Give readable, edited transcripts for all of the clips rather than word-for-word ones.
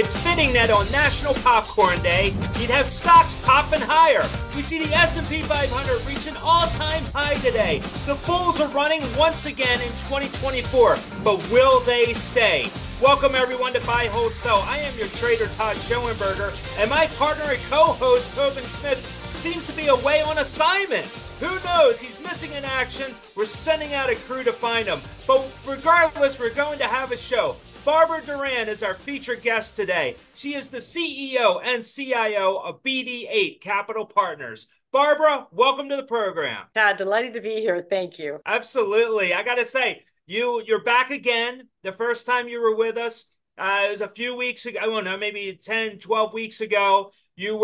It's fitting that on National Popcorn Day, you'd have stocks popping higher. We see the S&P 500 reach an all-time high today. The bulls are running once again in 2024, but will they stay? Welcome everyone to Buy Hold Sell. I am your trader, Todd Schoenberger, and my partner and co-host, Tobin Smith, seems to be away on assignment. Who knows? He's missing in action. We're sending out a crew to find him. But regardless, we're going to have a show. Barbara Doran is our featured guest today. She is the CEO and CIO of BD8 Capital Partners. Barbara, welcome to the program. Todd, delighted to be here. Thank you. Absolutely. I got to say, you're back again. The first time you were with us, it was a few weeks ago, I don't know, maybe 10, 12 weeks ago. You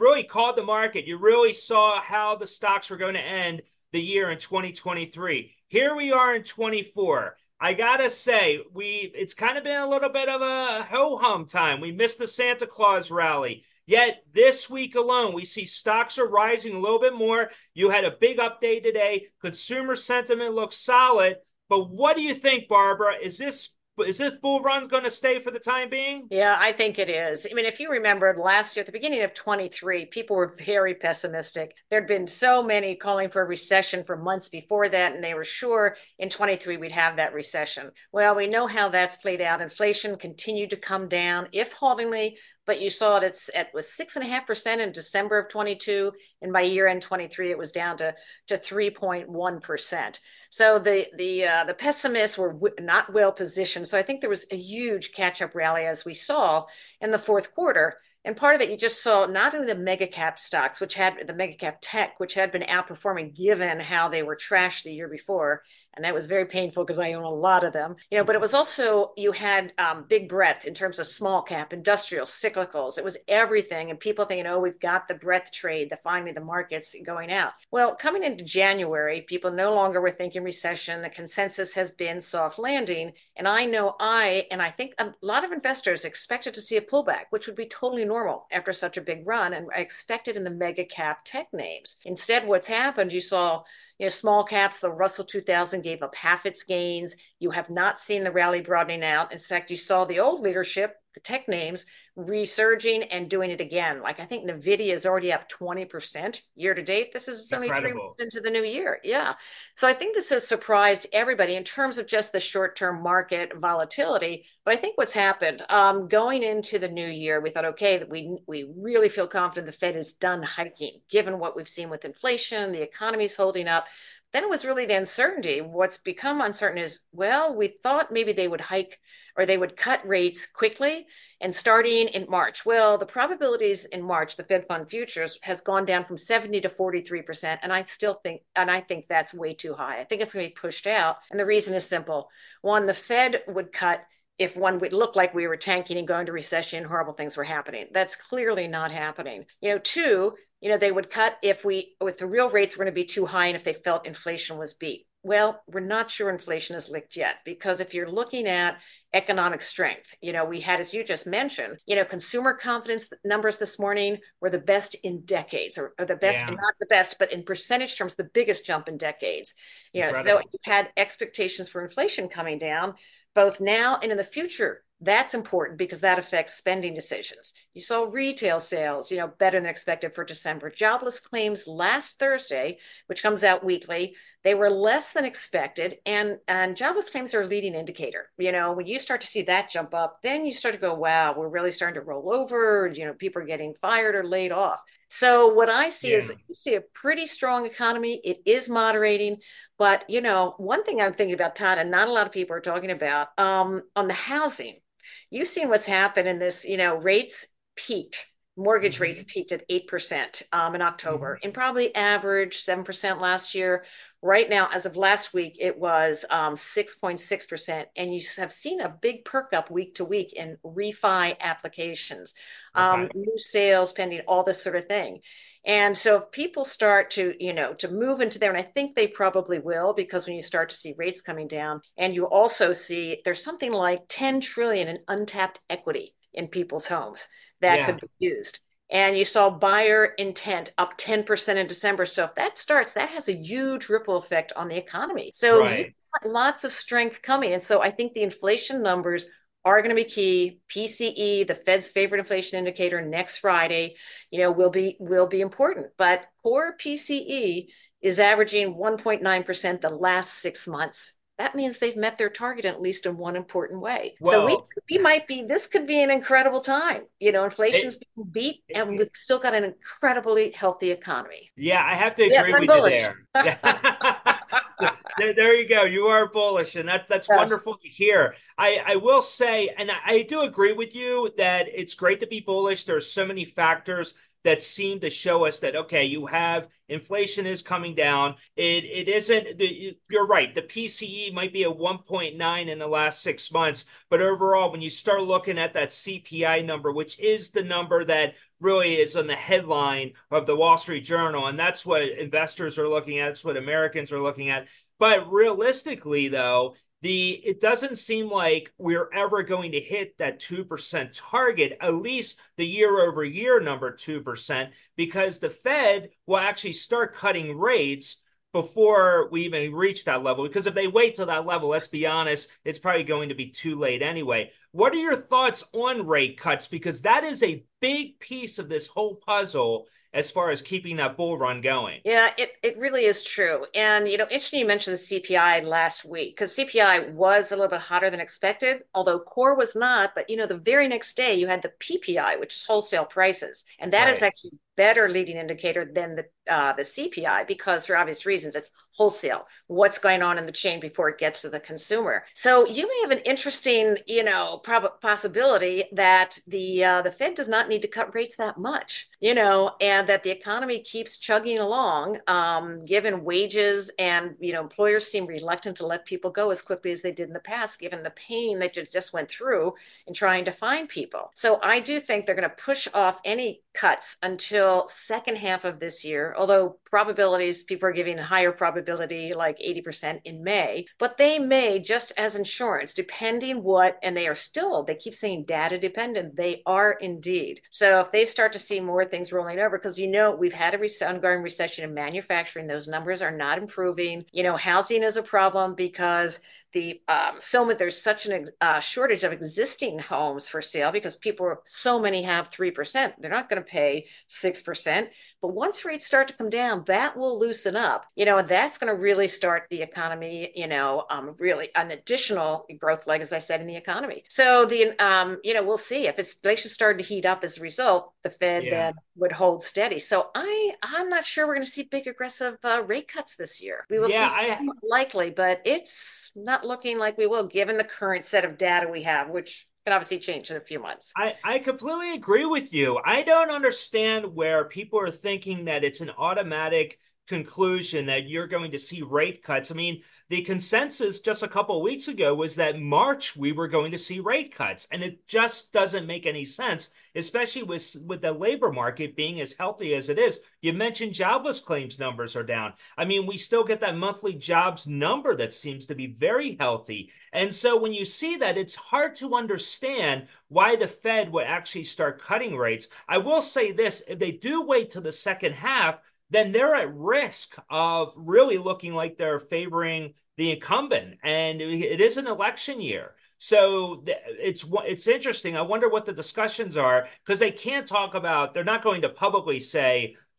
really called the market. You really saw how the stocks were going to end the year in 2023. Here we are in 24. I gotta say, it's kind of been a little bit of a ho-hum time. We missed the Santa Claus rally. Yet this week alone, we see stocks are rising a little bit more. You had a big update today. Consumer sentiment looks solid. But what do you think, Barbara? Is this bull run going to stay for the time being? Yeah, I think it is. I mean, if you remember last year, at the beginning of 23, people were very pessimistic. There'd been so many calling for a recession for months before that, and they were sure in 23 we'd have that recession. Well, we know how that's played out. Inflation continued to come down, if haltingly, but you saw it was 6.5% in December of 22, and by year end 23, it was down to 3.1%. So the pessimists were not well positioned. So I think there was a huge catch up rally, as we saw in the fourth quarter. And part of it, you just saw not only the mega cap stocks, which had been outperforming given how they were trashed the year before. And that was very painful because I own a lot of them, but it was also, you had big breadth in terms of small cap, industrial, cyclicals. It was everything. And people thinking, we've got the breadth trade, finally the market's going out. Well, coming into January, people no longer were thinking recession. The consensus has been soft landing. And I think a lot of investors expected to see a pullback, which would be totally normal after such a big run. And I expected in the mega cap tech names. Instead, what's happened, you saw small caps, the Russell 2000 gave up half its gains. You have not seen the rally broadening out. In fact, you saw the old leadership, the tech names, resurging and doing it again. Like I think NVIDIA is already up 20% year to date. This is only 3 months into the new year. Yeah. So I think this has surprised everybody in terms of just the short-term market volatility. But I think what's happened going into the new year, we thought, okay, that we really feel confident the Fed is done hiking, given what we've seen with inflation, the economy's holding up. Then it was really the uncertainty. What's become uncertain is, well, we thought maybe they would hike or they would cut rates quickly and starting in March. Well, the probabilities in March, the Fed Fund Futures has gone down from 70 to 43%. And I think that's way too high. I think it's going to be pushed out. And the reason is simple. One, the Fed would cut if one would look like we were tanking and going to recession, horrible things were happening. That's clearly not happening. Two, they would cut if the real rates were going to be too high and if they felt inflation was beat. Well, we're not sure inflation is licked yet, because if you're looking at economic strength, we had, as you just mentioned, consumer confidence numbers this morning were the best in decades, or the best, and not the best, but in percentage terms, the biggest jump in decades. So you had expectations for inflation coming down, both now and in the future. That's important because that affects spending decisions. You saw retail sales, better than expected for December. Jobless claims last Thursday, which comes out weekly, they were less than expected. And jobless claims are a leading indicator. When you start to see that jump up, then you start to go, wow, we're really starting to roll over. People are getting fired or laid off. So what I see is you see a pretty strong economy. It is moderating. But, one thing I'm thinking about, Todd, and not a lot of people are talking about, on the housing. You've seen what's happened in this, rates peaked. Mortgage rates peaked at 8% in October and probably averaged 7% last year. Right now, as of last week, it was 6.6%. And you have seen a big perk up week to week in refi applications, new sales pending, all this sort of thing. And so if people start to move into there, and I think they probably will, because when you start to see rates coming down, and you also see there's something like 10 trillion in untapped equity in people's homes that could be used. And you saw buyer intent up 10% in December. So if that starts, that has a huge ripple effect on the economy. So you've got lots of strength coming. And so I think the inflation numbers are going to be key. PCE, the Fed's favorite inflation indicator, next Friday, will be important. But core PCE is averaging 1.9% the last 6 months. That means they've met their target at least in one important way. Well, so this could be an incredible time. Inflation's being beat, and we've still got an incredibly healthy economy. Yeah, I have to agree with bullish. You there. There you go. You are bullish, and that's wonderful to hear. I will say, and I do agree with you that it's great to be bullish. There's so many factors that seem to show us that, okay, you have inflation is coming down. It isn't, you're right, the PCE might be a 1.9 in the last 6 months, but overall, when you start looking at that CPI number, which is the number that really is on the headline of the Wall Street Journal, and that's what investors are looking at, it's what Americans are looking at. But realistically, though, it doesn't seem like we're ever going to hit that 2% target, at least the year-over-year number 2%, because the Fed will actually start cutting rates before we even reach that level. Because if they wait till that level, let's be honest, it's probably going to be too late anyway. What are your thoughts on rate cuts? Because that is a big piece of this whole puzzle as far as keeping that bull run going. Yeah, it really is true. And, interesting you mentioned the CPI last week, because CPI was a little bit hotter than expected, although core was not. But, the very next day you had the PPI, which is wholesale prices. And that is actually better leading indicator than the CPI, because for obvious reasons, it's wholesale. What's going on in the chain before it gets to the consumer. So you may have an interesting, possibility that the Fed does not need to cut rates that much, and that the economy keeps chugging along, given wages and, employers seem reluctant to let people go as quickly as they did in the past, given the pain that you just went through in trying to find people. So I do think they're going to push off any cuts until second half of this year, although probabilities, people are giving higher probability, like 80% in May, but they may, just as insurance, depending what, and they keep saying data dependent, they are indeed. So if they start to see more things rolling over, because we've had a ongoing recession in manufacturing, those numbers are not improving. Housing is a problem because there's such a shortage of existing homes for sale because so many have 3%. They're not going to pay 6%. But once rates start to come down, that will loosen up, and that's going to really start the economy, really an additional growth leg, as I said, in the economy. So we'll see if inflation started to heat up as a result, the Fed then would hold steady. So I'm not sure we're going to see big aggressive rate cuts this year. We will see some likely, but it's not looking like we will, given the current set of data we have, which can obviously change in a few months. I completely agree with you. I don't understand where people are thinking that it's an automatic conclusion that you're going to see rate cuts. I mean, the consensus just a couple of weeks ago was that March we were going to see rate cuts, and it just doesn't make any sense, especially with the labor market being as healthy as it is. You mentioned jobless claims numbers are down. I mean, we still get that monthly jobs number that seems to be very healthy. And so when you see that, it's hard to understand why the Fed would actually start cutting rates. I will say this, if they do wait till the second half, then they're at risk of really looking like they're favoring the incumbent. And it is an election year. So it's interesting. I wonder what the discussions are, because they can't they're not going to publicly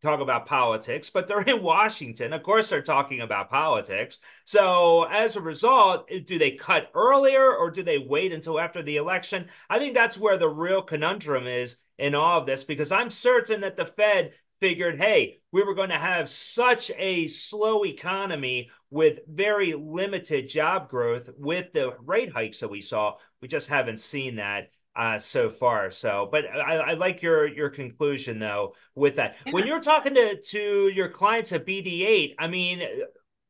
talk about politics, but they're in Washington. Of course, they're talking about politics. So as a result, do they cut earlier or do they wait until after the election? I think that's where the real conundrum is in all of this, because I'm certain that the Fed figured, hey, we were going to have such a slow economy with very limited job growth with the rate hikes that we saw. We just haven't seen that so far. So, but I like your conclusion, though, with that. Yeah. When you're talking to your clients at BD8, I mean,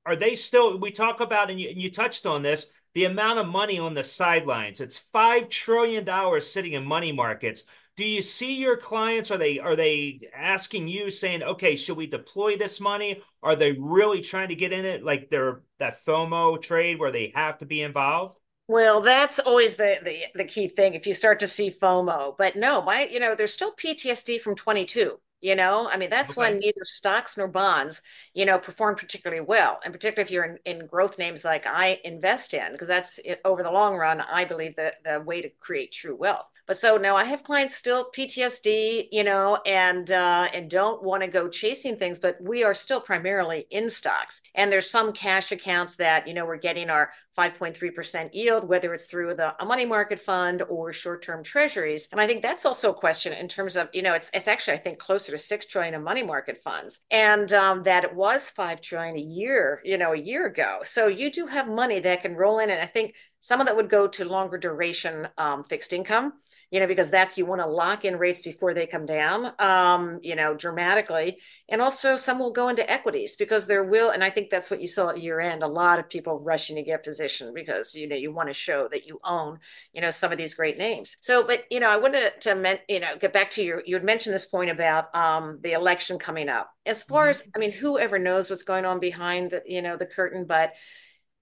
are they still, we talk about, and you touched on this, the amount of money on the sidelines. It's $5 trillion sitting in money markets. Do you see your clients, are they asking you saying, okay, should we deploy this money? Are they really trying to get in it? Like that FOMO trade where they have to be involved? Well, that's always the key thing if you start to see FOMO. But no, there's still PTSD from 22. You know, I mean, that's when neither stocks nor bonds, you know, perform particularly well. And particularly if you're in growth names like I invest in, because that's it, over the long run, I believe the way to create true wealth. But so now I have clients still PTSD, you know, and don't want to go chasing things, but we are still primarily in stocks. And there's some cash accounts that, you know, we're getting our 5.3% yield, whether it's through a money market fund or short-term treasuries. And I think that's also a question in terms of, you know, it's actually, I think, closer to $6 trillion in money market funds. And that it was $5 trillion a year ago. So you do have money that can roll in. And I think some of that would go to longer duration fixed income, you know, because that's, you want to lock in rates before they come down, you know, dramatically. And also some will go into equities because there will, and I think that's what you saw at year end, a lot of people rushing to get positioned because, you know, you want to show that you own, you know, some of these great names. So, but, you know, I wanted to, you know, get back to you had mentioned this point about the election coming up. As far as, I mean, whoever knows what's going on behind the, you know, the curtain, but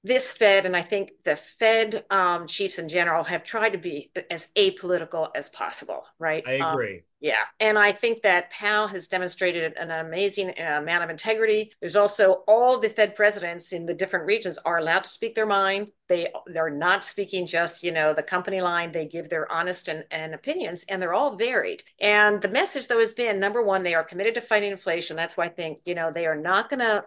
this Fed, and I think the Fed chiefs in general have tried to be as apolitical as possible, right? I agree. Yeah. And I think that Powell has demonstrated an amazing amount of integrity. There's also all the Fed presidents in the different regions are allowed to speak their mind. They're not speaking just, you know, the company line. They give their honest and opinions, and they're all varied. And the message, though, has been, number one, they are committed to fighting inflation. That's why I think, you know, they are not going to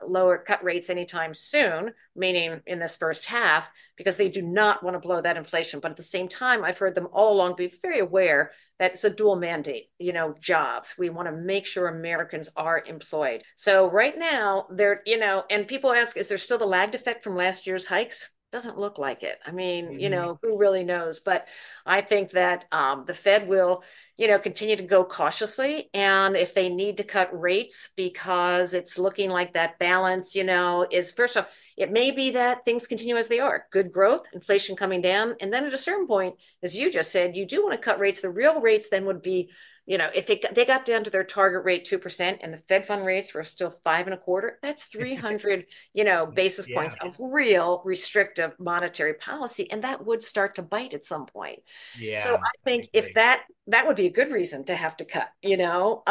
cut rates anytime soon, meaning in this first half, because they do not want to blow that inflation. But at the same time, I've heard them all along be very aware that it's a dual mandate, you know, jobs. We want to make sure Americans are employed. So right now they're, you know, and people ask, is there still the lagged effect from last year's hikes? Doesn't look like it. I mean, you know, who really knows? But I think that the Fed will, you know, continue to go cautiously. And if they need to cut rates, because it's looking like that balance, you know, is, first off, it may be that things continue as they are. Good growth, inflation coming down. And then at a certain point, as you just said, you do want to cut rates. The real rates then would be, you know, if they got down to their target rate 2% and the Fed fund rates were still 5.25%, that's 300, you know, basis points of real restrictive monetary policy. And that would start to bite at some point. Yeah. So I think if that would be a good reason to have to cut, you know,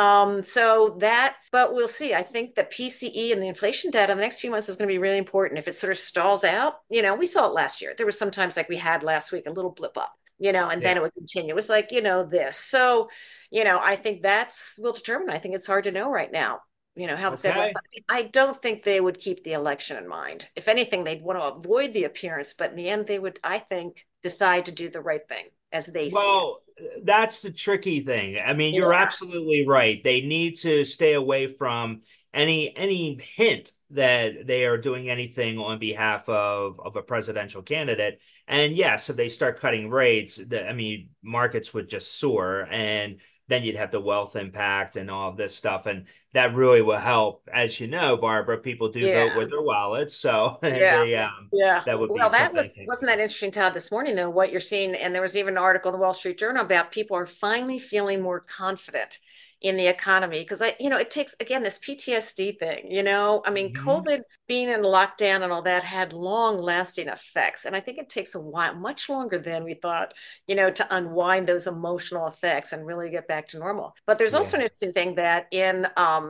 so that, but we'll see. I think the PCE and the inflation data in the next few months is going to be really important. If it sort of stalls out, you know, we saw it last year. There was sometimes, like we had last week, a little blip up, you know, and then it would continue. It was like, you know, this. So, you know, I think that's will determine. I think it's hard to know right now, you know, how the Fed will. I don't think they would keep the election in mind. If anything, they'd want to avoid the appearance, but in the end, they would, I think, decide to do the right thing as they see. Well, that's the tricky thing. I mean, you're absolutely right. They need to stay away from any hint that they are doing anything on behalf of a presidential candidate. And yes, if they start cutting rates, I mean, markets would just soar, and then you'd have the wealth impact and all of this stuff. And that really will help. As you know, Barbara, people do vote with their wallets. So that would be something. Wasn't that interesting, Todd, this morning, though, what you're seeing? And there was even an article in the Wall Street Journal about people are finally feeling more confident in the economy, because you know, it takes, again, this PTSD thing, you know, I mean, COVID being in lockdown and all that had long lasting effects. And I think it takes a while, much longer than we thought, you know, to unwind those emotional effects and really get back to normal. But there's also an interesting thing that in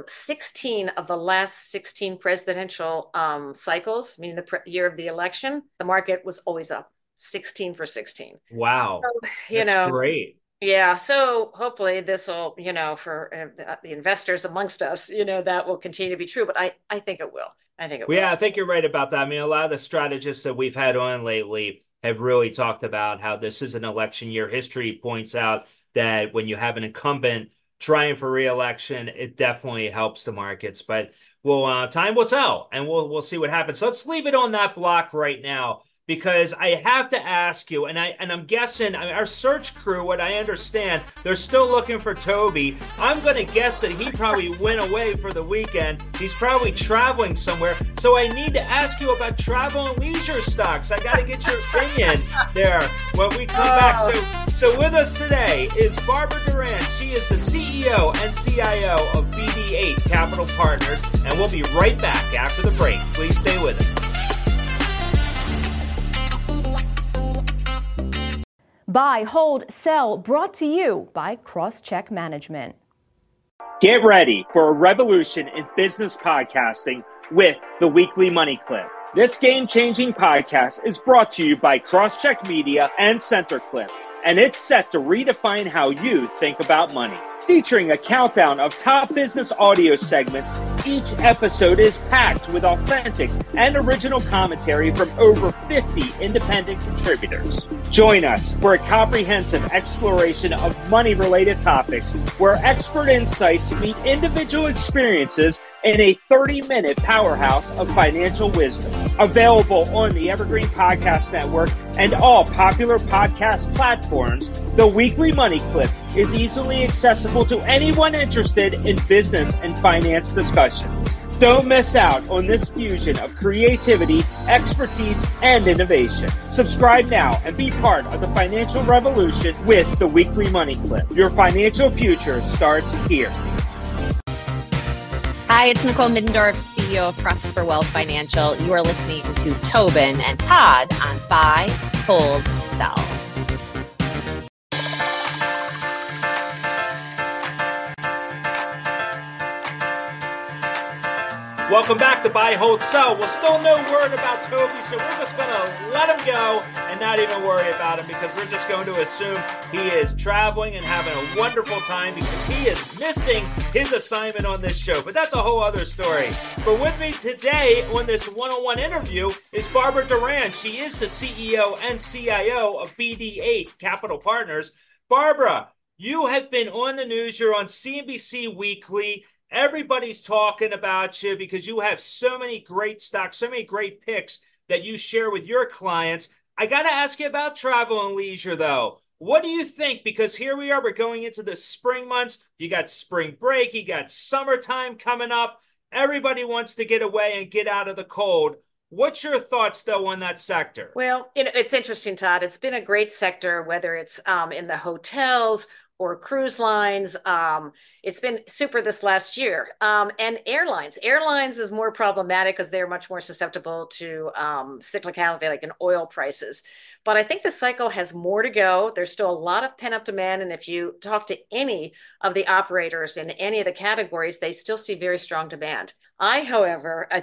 16 of the last 16 presidential cycles, meaning the year of the election, the market was always up 16 for 16. Wow. So, you know, great. Yeah. So hopefully this will, you know, for the investors amongst us, you know, that will continue to be true. But I think it will. I think it will. Yeah, I think you're right about that. I mean, a lot of the strategists that we've had on lately have really talked about how this is an election year. History points out that when you have an incumbent trying for re-election, it definitely helps the markets. But we'll, time will tell, and we'll see what happens. So let's leave it on that block right now, because I have to ask you, and I'm guessing, I mean, our search crew, what I understand, they're still looking for Toby. I'm going to guess that he probably went away for the weekend. He's probably traveling somewhere. So I need to ask you about travel and leisure stocks. I got to get your opinion there when we come back. So with us today is Barbara Doran. She is the CEO and CIO of BD8 Capital Partners, and we'll be right back after the break. Please stay with us. Buy, Hold, Sell, brought to you by CrossCheck Management. Get ready for a revolution in business podcasting with the Weekly Money Clip. This game-changing podcast is brought to you by CrossCheck Media and CenterClip, and it's set to redefine how you think about money. Featuring a countdown of top business audio segments, each episode is packed with authentic and original commentary from over 50 independent contributors. Join us for a comprehensive exploration of money-related topics where expert insights meet individual experiences in a 30-minute powerhouse of financial wisdom. Available on the Evergreen Podcast Network and all popular podcast platforms, the Weekly Money Clip is easily accessible to anyone interested in business and finance discussion. Don't miss out on this fusion of creativity, expertise, and innovation. Subscribe now and be part of the financial revolution with the Weekly Money Clip. Your financial future starts here. Hi, it's Nicole Middendorf, CEO of Prosper Wealth Financial. You are listening to Tobin and Todd on Buy, Hold, Sell. Welcome back to Buy, Hold, Sell. Well, still no word about Toby, so we're just going to let him go and not even worry about him because we're just going to assume he is traveling and having a wonderful time because he is missing his assignment on this show. But that's a whole other story. But with me today on this one-on-one interview is Barbara Doran. She is the CEO and CIO of BD8 Capital Partners. Barbara, you have been on the news. You're on CNBC Weekly. Everybody's talking about you because you have so many great stocks, so many great picks that you share with your clients. I got to ask you about Travel and Leisure, though. What do you think? Because here we are, we're going into the spring months. You got spring break, you got summertime coming up. Everybody wants to get away and get out of the cold. What's your thoughts, though, on that sector? Well, you know, it's interesting, Todd. It's been a great sector, whether it's in the hotels or cruise lines. It's been super this last year. And airlines. Airlines is more problematic because they're much more susceptible to cyclicality, like in oil prices. But I think the cycle has more to go. There's still a lot of pent-up demand. And if you talk to any of the operators in any of the categories, they still see very strong demand. I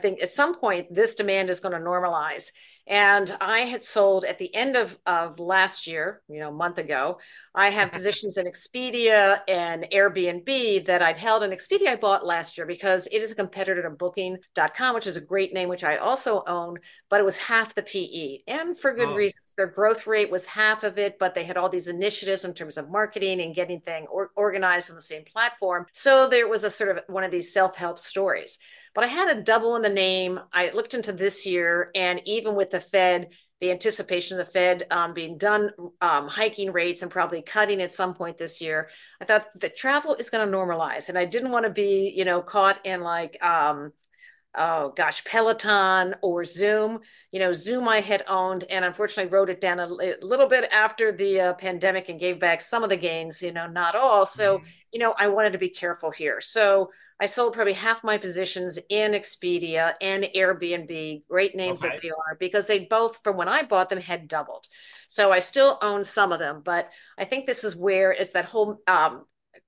think at some point, this demand is going to normalize. And I had sold at the end of last year, a month ago, I have positions in Expedia and Airbnb that I'd held. And Expedia I bought last year because it is a competitor to Booking.com, which is a great name, which I also own, but it was half the PE. And for good reasons, their growth rate was half of it, but they had all these initiatives in terms of marketing and getting things organized on the same platform. So there was a sort of one of these self-help stories. But I had a double in the name. I looked into this year, and even with the Fed, the anticipation of the Fed being done hiking rates and probably cutting at some point this year, I thought the travel is going to normalize. And I didn't want to be, caught in like, Peloton or Zoom. Zoom I had owned, and unfortunately wrote it down a little bit after the pandemic and gave back some of the gains, not all. So, I wanted to be careful here. So I sold probably half my positions in Expedia and Airbnb, great names that they are, because they both, from when I bought them, had doubled. So I still own some of them, but I think this is where it's that whole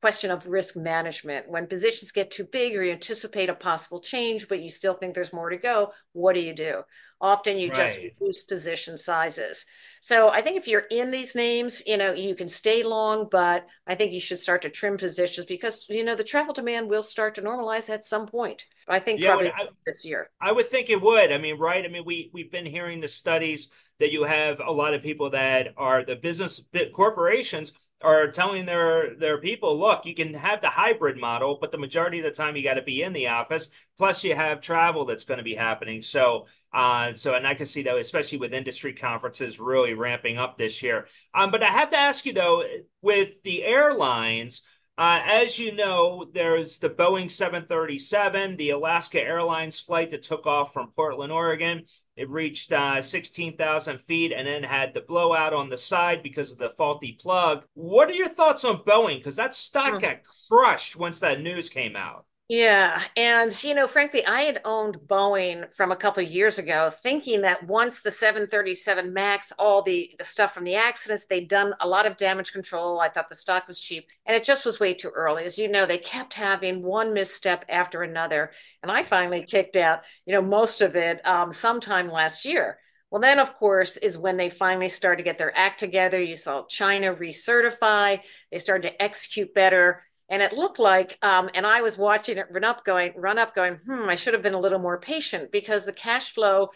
question of risk management. When positions get too big or you anticipate a possible change, but you still think there's more to go, what do? Often you just reduce position sizes. So I think if you're in these names, you can stay long, but I think you should start to trim positions because, the travel demand will start to normalize at some point. But I think probably this year. I would think it would. We've been hearing the studies that you have a lot of people that are the corporations are telling their people, look, you can have the hybrid model, but the majority of the time you got to be in the office. Plus you have travel that's going to be happening. So and I can see that, especially with industry conferences really ramping up this year. But I have to ask you, though, with the airlines, as you know, there's the Boeing 737, the Alaska Airlines flight that took off from Portland, Oregon. It reached 16,000 feet and then had the blowout on the side because of the faulty plug. What are your thoughts on Boeing? Because that stock got crushed once that news came out. Yeah. And, you know, frankly, I had owned Boeing from a couple of years ago, thinking that once the 737 MAX, all the stuff from the accidents, they'd done a lot of damage control. I thought the stock was cheap, and it just was way too early. As you know, they kept having one misstep after another. And I finally kicked out, you know, most of it sometime last year. Well, then, of course, is when they finally started to get their act together. You saw China recertify. They started to execute better. And it looked like, and I was watching it run up going, I should have been a little more patient, because the cash flow,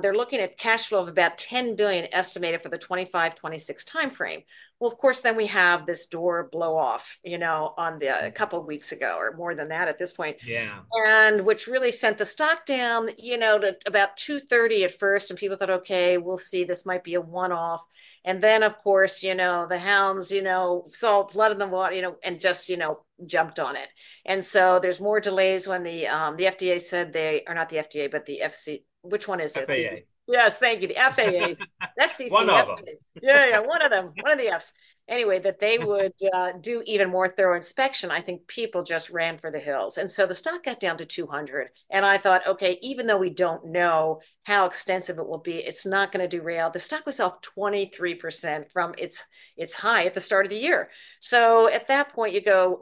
they're looking at cash flow of about $10 billion estimated for the 25, 26 timeframe. Well, of course, then we have this door blow off, you know, on a couple of weeks ago, or more than that at this point. Yeah. And which really sent the stock down, you know, to about 230 at first. And people thought, okay, we'll see, this might be a one-off. And then, of course, you know, the hounds, you know, saw blood in the water, you know, and just, you know, jumped on it. And so there's more delays when the FDA said they are not the FDA, but the FCC. Which one is it? FAA. Yes, thank you. The FAA, FCC. One of them. Yeah, one of them. One of the Fs. Anyway, that they would do even more thorough inspection. I think people just ran for the hills. And so the stock got down to 200. And I thought, okay, even though we don't know how extensive it will be, it's not going to derail. The stock was off 23% from its high at the start of the year. So at that point, you go,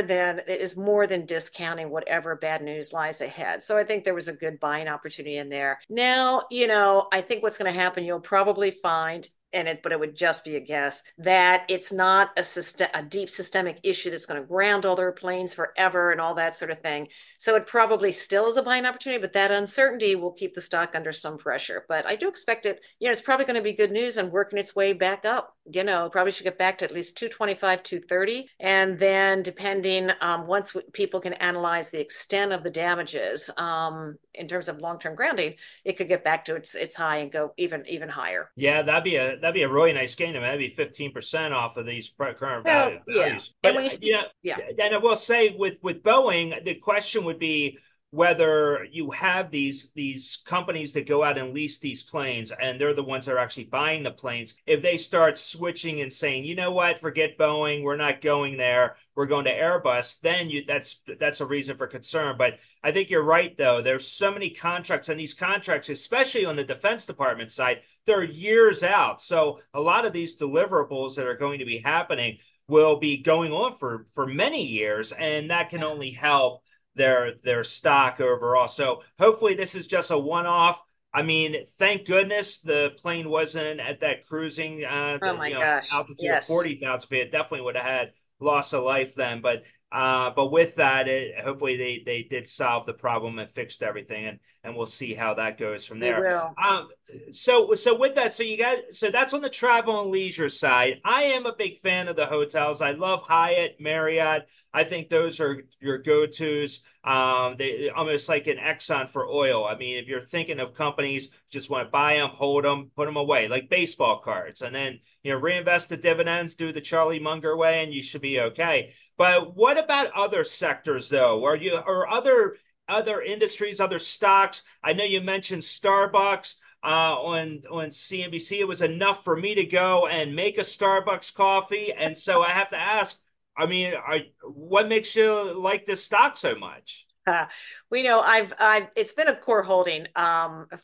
it is more than discounting whatever bad news lies ahead. So I think there was a good buying opportunity in there. Now, you know, I think what's going to happen, you'll probably find, but it would just be a guess, that it's not a deep systemic issue that's going to ground all their planes forever and all that sort of thing. So it probably still is a buying opportunity, but that uncertainty will keep the stock under some pressure. But I do expect it, you know, it's probably going to be good news and working its way back up. You know, probably should get back to at least 225, 230. And then depending, once people can analyze the extent of the damages in terms of long-term grounding, it could get back to its high and go even higher. Yeah, that'd be a really nice gain. I mean, that'd be 15% off of these current values. Yeah. But, and I will say with Boeing, the question would be whether you have these companies that go out and lease these planes, and they're the ones that are actually buying the planes. If they start switching and saying, you know what, forget Boeing, we're not going there, we're going to Airbus, then that's a reason for concern. But I think you're right, though. There's so many contracts, and these contracts, especially on the Defense Department side, they're years out. So a lot of these deliverables that are going to be happening will be going on for many years, and that can only help their stock overall. So hopefully this is just a one-off. I mean, thank goodness the plane wasn't at that cruising altitude of 40,000 feet. It definitely would have had loss of life then. But with that, hopefully they did solve the problem and fixed everything, and we'll see how that goes from there. So with that, so that's on the travel and leisure side. I am a big fan of the hotels. I love Hyatt, Marriott. I think those are your go-tos. They almost like an Exxon for oil. I mean, if you're thinking of companies, just want to buy them, hold them, put them away, like baseball cards, and then, you know, reinvest the dividends, do the Charlie Munger way, and you should be okay. But what about other sectors, though? Are other industries, other stocks? I know you mentioned Starbucks on CNBC. It was enough for me to go and make a Starbucks coffee, and so I have to ask. I mean, what makes you like this stock so much? We know it's been a core holding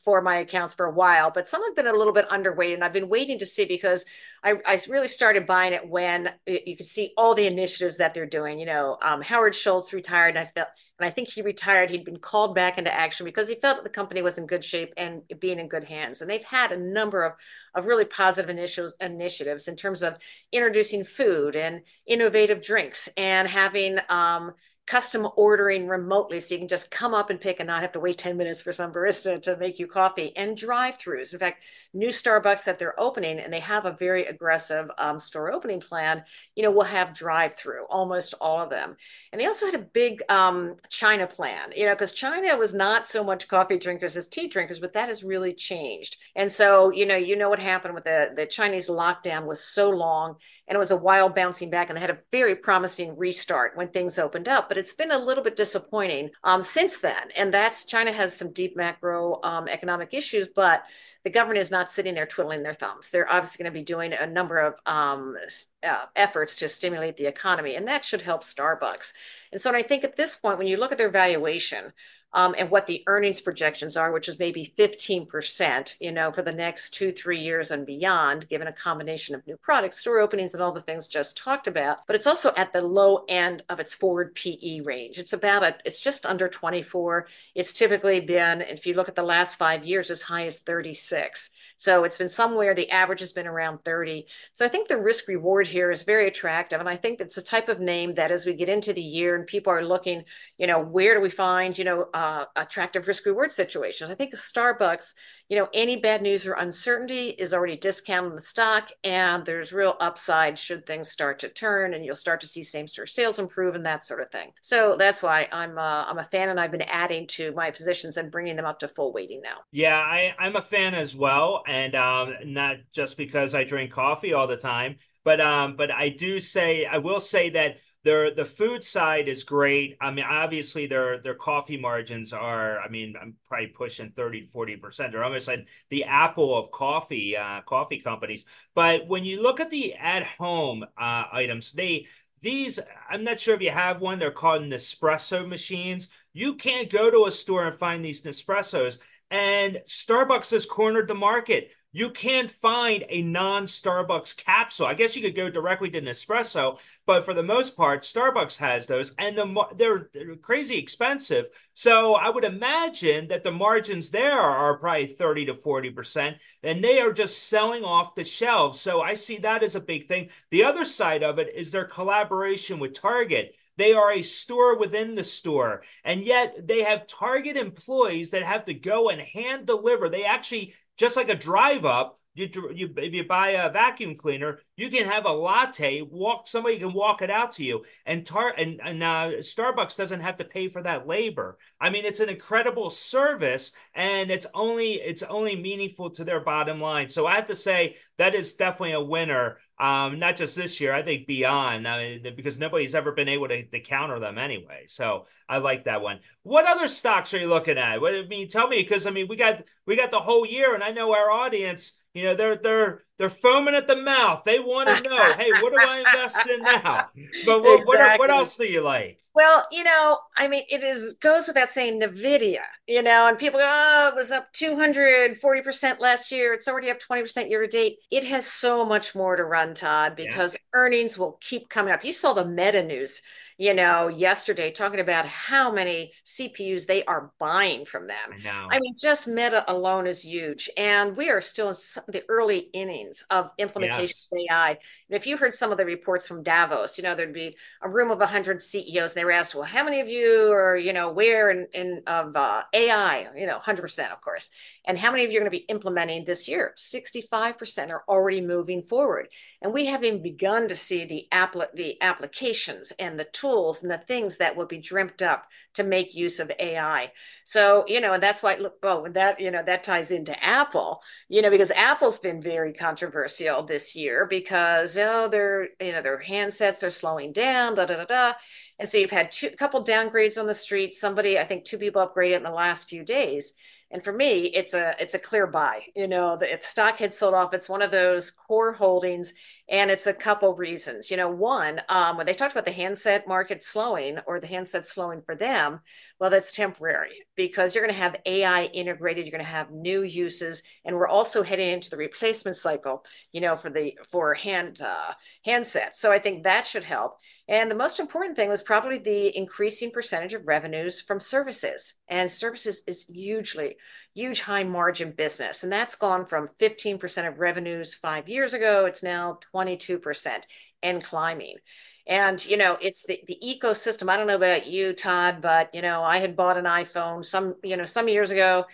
for my accounts for a while, but some have been a little bit underweight, and I've been waiting to see, because I really started buying it when you could see all the initiatives that they're doing. You know, Howard Schultz retired, and I think he retired. He'd been called back into action because he felt that the company was in good shape and being in good hands. And they've had a number of really positive initiatives in terms of introducing food and innovative drinks and having custom ordering remotely, so you can just come up and pick and not have to wait 10 minutes for some barista to make you coffee, and drive-thrus. In fact, new Starbucks that they're opening, and they have a very aggressive store opening plan, you know, will have drive-thru, almost all of them. And they also had a big China plan, you know, because China was not so much coffee drinkers as tea drinkers, but that has really changed. And so, you know what happened with the Chinese lockdown was so long, and it was a wild bouncing back, and they had a very promising restart when things opened up. But it's been a little bit disappointing since then. And China has some deep macro economic issues, but the government is not sitting there twiddling their thumbs. They're obviously going to be doing a number of efforts to stimulate the economy, and that should help Starbucks. And so I think at this point, when you look at their valuation and what the earnings projections are, which is maybe 15%, you know, for the next 2-3 years and beyond, given a combination of new products, store openings, and all the things just talked about. But it's also at the low end of its forward PE range. It's about it's just under 24. It's typically been, if you look at the last 5 years, as high as 36. So it's been somewhere, the average has been around 30. So I think the risk reward here is very attractive. And I think it's the type of name that as we get into the year and people are looking, you know, where do we find, you know, attractive risk reward situations. I think Starbucks, you know, any bad news or uncertainty is already discounting the stock, and there's real upside should things start to turn, and you'll start to see same store sales improve and that sort of thing. So that's why I'm a fan, and I've been adding to my positions and bringing them up to full weighting now. Yeah, I'm a fan as well, and not just because I drink coffee all the time, but I will say that. The food side is great. I mean, obviously their coffee margins are, I mean, I'm probably pushing 30-40%. They're almost like the Apple of coffee companies. But when you look at the at-home items, these, I'm not sure if you have one, they're called Nespresso machines. You can't go to a store and find these Nespressos. And Starbucks has cornered the market. You can't find a non-Starbucks capsule. I guess you could go directly to Nespresso, but for the most part, Starbucks has those, and they're crazy expensive. So I would imagine that the margins there are probably 30 to 40%, and they are just selling off the shelves. So I see that as a big thing. The other side of it is their collaboration with Target. They are a store within the store, and yet they have Target employees that have to go and hand deliver. They actually, just like a drive up, if you buy a vacuum cleaner, you can have a latte, somebody can walk it out to you, and Starbucks doesn't have to pay for that labor. I mean, it's an incredible service, and it's only meaningful to their bottom line. So I have to say that is definitely a winner, not just this year, I think beyond, I mean, because nobody's ever been able to counter them anyway. So I like that one. What other stocks are you looking at? Tell me, because I mean, we got the whole year, and I know our audience, you know, they're foaming at the mouth. They want to know, hey, what do I invest in now? But exactly. What else do you like? Well, you know, I mean, it goes without saying, NVIDIA, you know, and people go, oh, it was up 240% last year. It's already up 20% year to date. It has so much more to run, Todd, because earnings will keep coming up. You saw the Meta news, you know, yesterday talking about how many CPUs they are buying from them. I know. I mean, just Meta alone is huge. And we are still in the early innings of implementation of AI. And if you heard some of the reports from Davos, you know, there'd be a room of 100 CEOs, and they were asked, well, how many of you are, you know, where of AI, you know, 100%, of course. And how many of you are going to be implementing this year? 65% are already moving forward. And we haven't even begun to see the applications and the tools and the things that will be dreamt up to make use of AI. So, you know, and that's why, look, that ties into Apple, you know, because Apple's been very controversial this year because, their handsets are slowing down, And so you've had a couple downgrades on the street. I think two people upgraded in the last few days. And for me, it's a clear buy. You know, the stock had sold off. It's one of those core holdings, and it's a couple reasons. You know, one, when they talked about the handset market slowing or the handset slowing for them, well, that's temporary because you're going to have AI integrated. You're going to have new uses, and we're also heading into the replacement cycle, you know, for handsets. So I think that should help. And the most important thing was probably the increasing percentage of revenues from services. And services is huge high margin business. And that's gone from 15% of revenues 5 years ago. It's now 22% and climbing. And, you know, it's the ecosystem. I don't know about you, Todd, but, you know, I had bought an iPhone some years ago.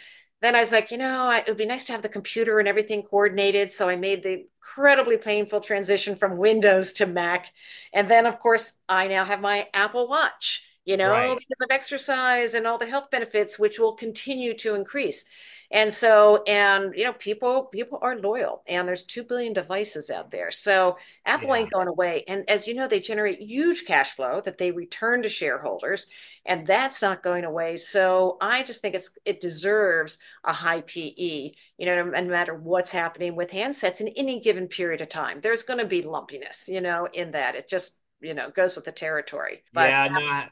Then I was like, you know, it would be nice to have the computer and everything coordinated. So I made the incredibly painful transition from Windows to Mac. And then, of course, I now have my Apple Watch, you know, right, because of exercise and all the health benefits, which will continue to increase. And so, and you know, people are loyal, and there's 2 billion devices out there. So Apple ain't going away. And as you know, they generate huge cash flow that they return to shareholders, and that's not going away. So I just think it deserves a high PE, you know, no matter what's happening with handsets in any given period of time. There's going to be lumpiness, you know, in that. It just, you know, goes with the territory. But yeah,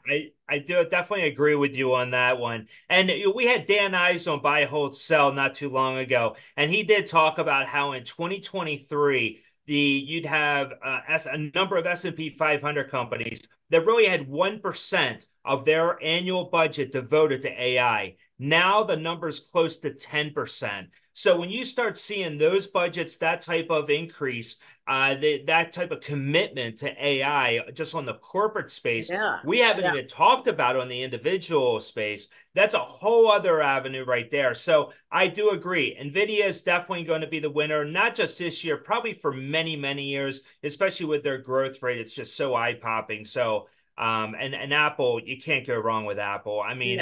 I do definitely agree with you on that one. And we had Dan Ives on Buy, Hold, Sell not too long ago, and he did talk about how in 2023, you'd have a number of S&P 500 companies that really had 1% of their annual budget devoted to AI. Now the number's close to 10%. So when you start seeing those budgets, that type of increase, that type of commitment to AI just on the corporate space, we haven't even talked about on the individual space. That's a whole other avenue right there. So I do agree. NVIDIA is definitely going to be the winner, not just this year, probably for many, many years, especially with their growth rate. It's just so eye-popping. So, and Apple, you can't go wrong with Apple. I mean,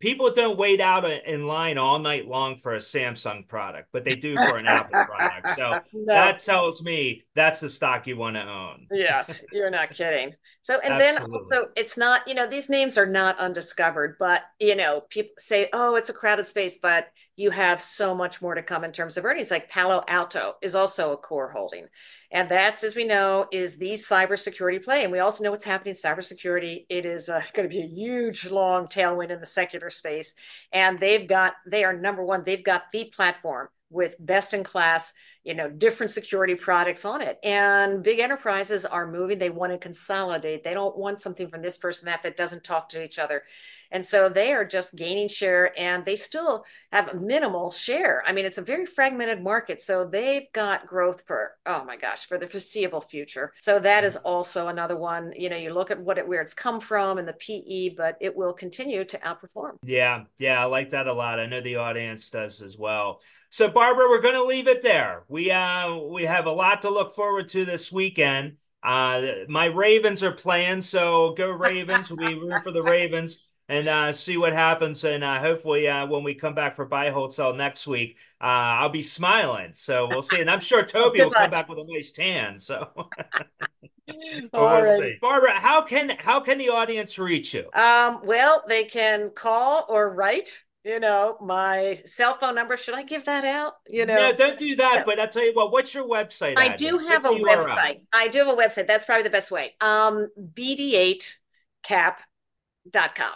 people don't wait out in line all night long for a Samsung product, but they do for an Apple product. So that tells me that's the stock you want to own. Yes, you're not kidding. So, and then also it's not, you know, these names are not undiscovered, but, you know, people say, oh, it's a crowded space, but you have so much more to come in terms of earnings. Like Palo Alto is also a core holding. And that's, as we know, is the cybersecurity play. And we also know what's happening in cybersecurity. It is going to be a huge, long tailwind in the secular space. And they are number one. They've got the platform with best in class, you know, different security products on it. And big enterprises are moving. They want to consolidate. They don't want something from this person that doesn't talk to each other. And so they are just gaining share, and they still have a minimal share. I mean, it's a very fragmented market. So they've got growth for the foreseeable future. So that is also another one. You know, you look at where it's come from and the PE, but it will continue to outperform. Yeah. Yeah. I like that a lot. I know the audience does as well. So Barbara, we're going to leave it there. We have a lot to look forward to this weekend. My Ravens are playing. So go Ravens. We root for the Ravens. And see what happens. And hopefully when we come back for Buy, Hold, Sell next week, I'll be smiling. So we'll see. And I'm sure Toby will come back with a nice tan. So we'll see. Barbara, how can the audience reach you? Well, they can call or write. You know, my cell phone number, should I give that out? You know, no, don't do that. But I'll tell you what, what's your website? I do have a website. I do have a website. That's probably the best way. BD8Cap.com.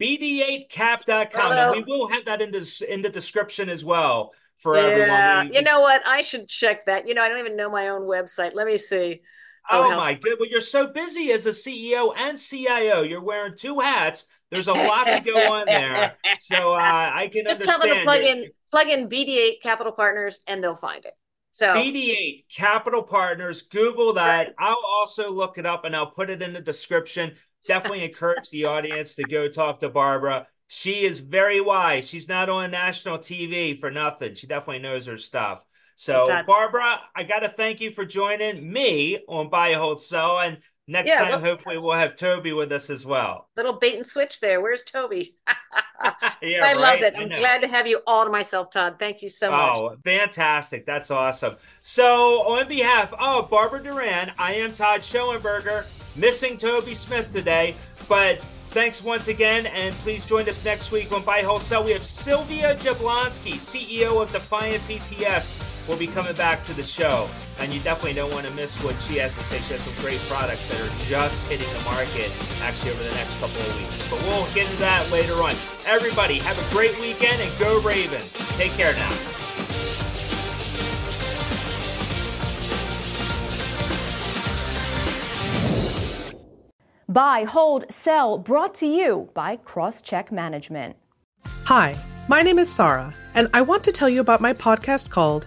BD8Cap.com. And we will have that in the description as well for everyone. You know what? I should check that. You know, I don't even know my own website. Let me see. Oh my goodness. Well, you're so busy as a CEO and CIO. You're wearing two hats. There's a lot to go on there. So I can just understand. Just tell them to plug in BD8 Capital Partners and they'll find it. So BD8 Capital Partners. Google that. I'll also look it up and I'll put it in the description. Definitely encourage the audience to go talk to Barbara. She is very wise. She's not on national TV for nothing. She definitely knows her stuff. So Barbara, I got to thank you for joining me on Buy, Hold, Sell. And next time, hopefully we'll have Toby with us as well. Little bait and switch there. Where's Toby? Loved it. I'm glad to have you all to myself, Todd. Thank you so much. Oh, fantastic. That's awesome. So on behalf of Barbara Doran, I am Todd Schoenberger. Missing Toby Smith today, but thanks once again, and please join us next week on Buy, Hold, Sell. We have Sylvia Jablonski, CEO of Defiance ETFs, will be coming back to the show, and you definitely don't want to miss what she has to say. She has some great products that are just hitting the market, actually, over the next couple of weeks, but we'll get into that later on. Everybody, have a great weekend, and go Ravens. Take care now. Buy, Hold, Sell, brought to you by CrossCheck Management. Hi, my name is Sarah, and I want to tell you about my podcast called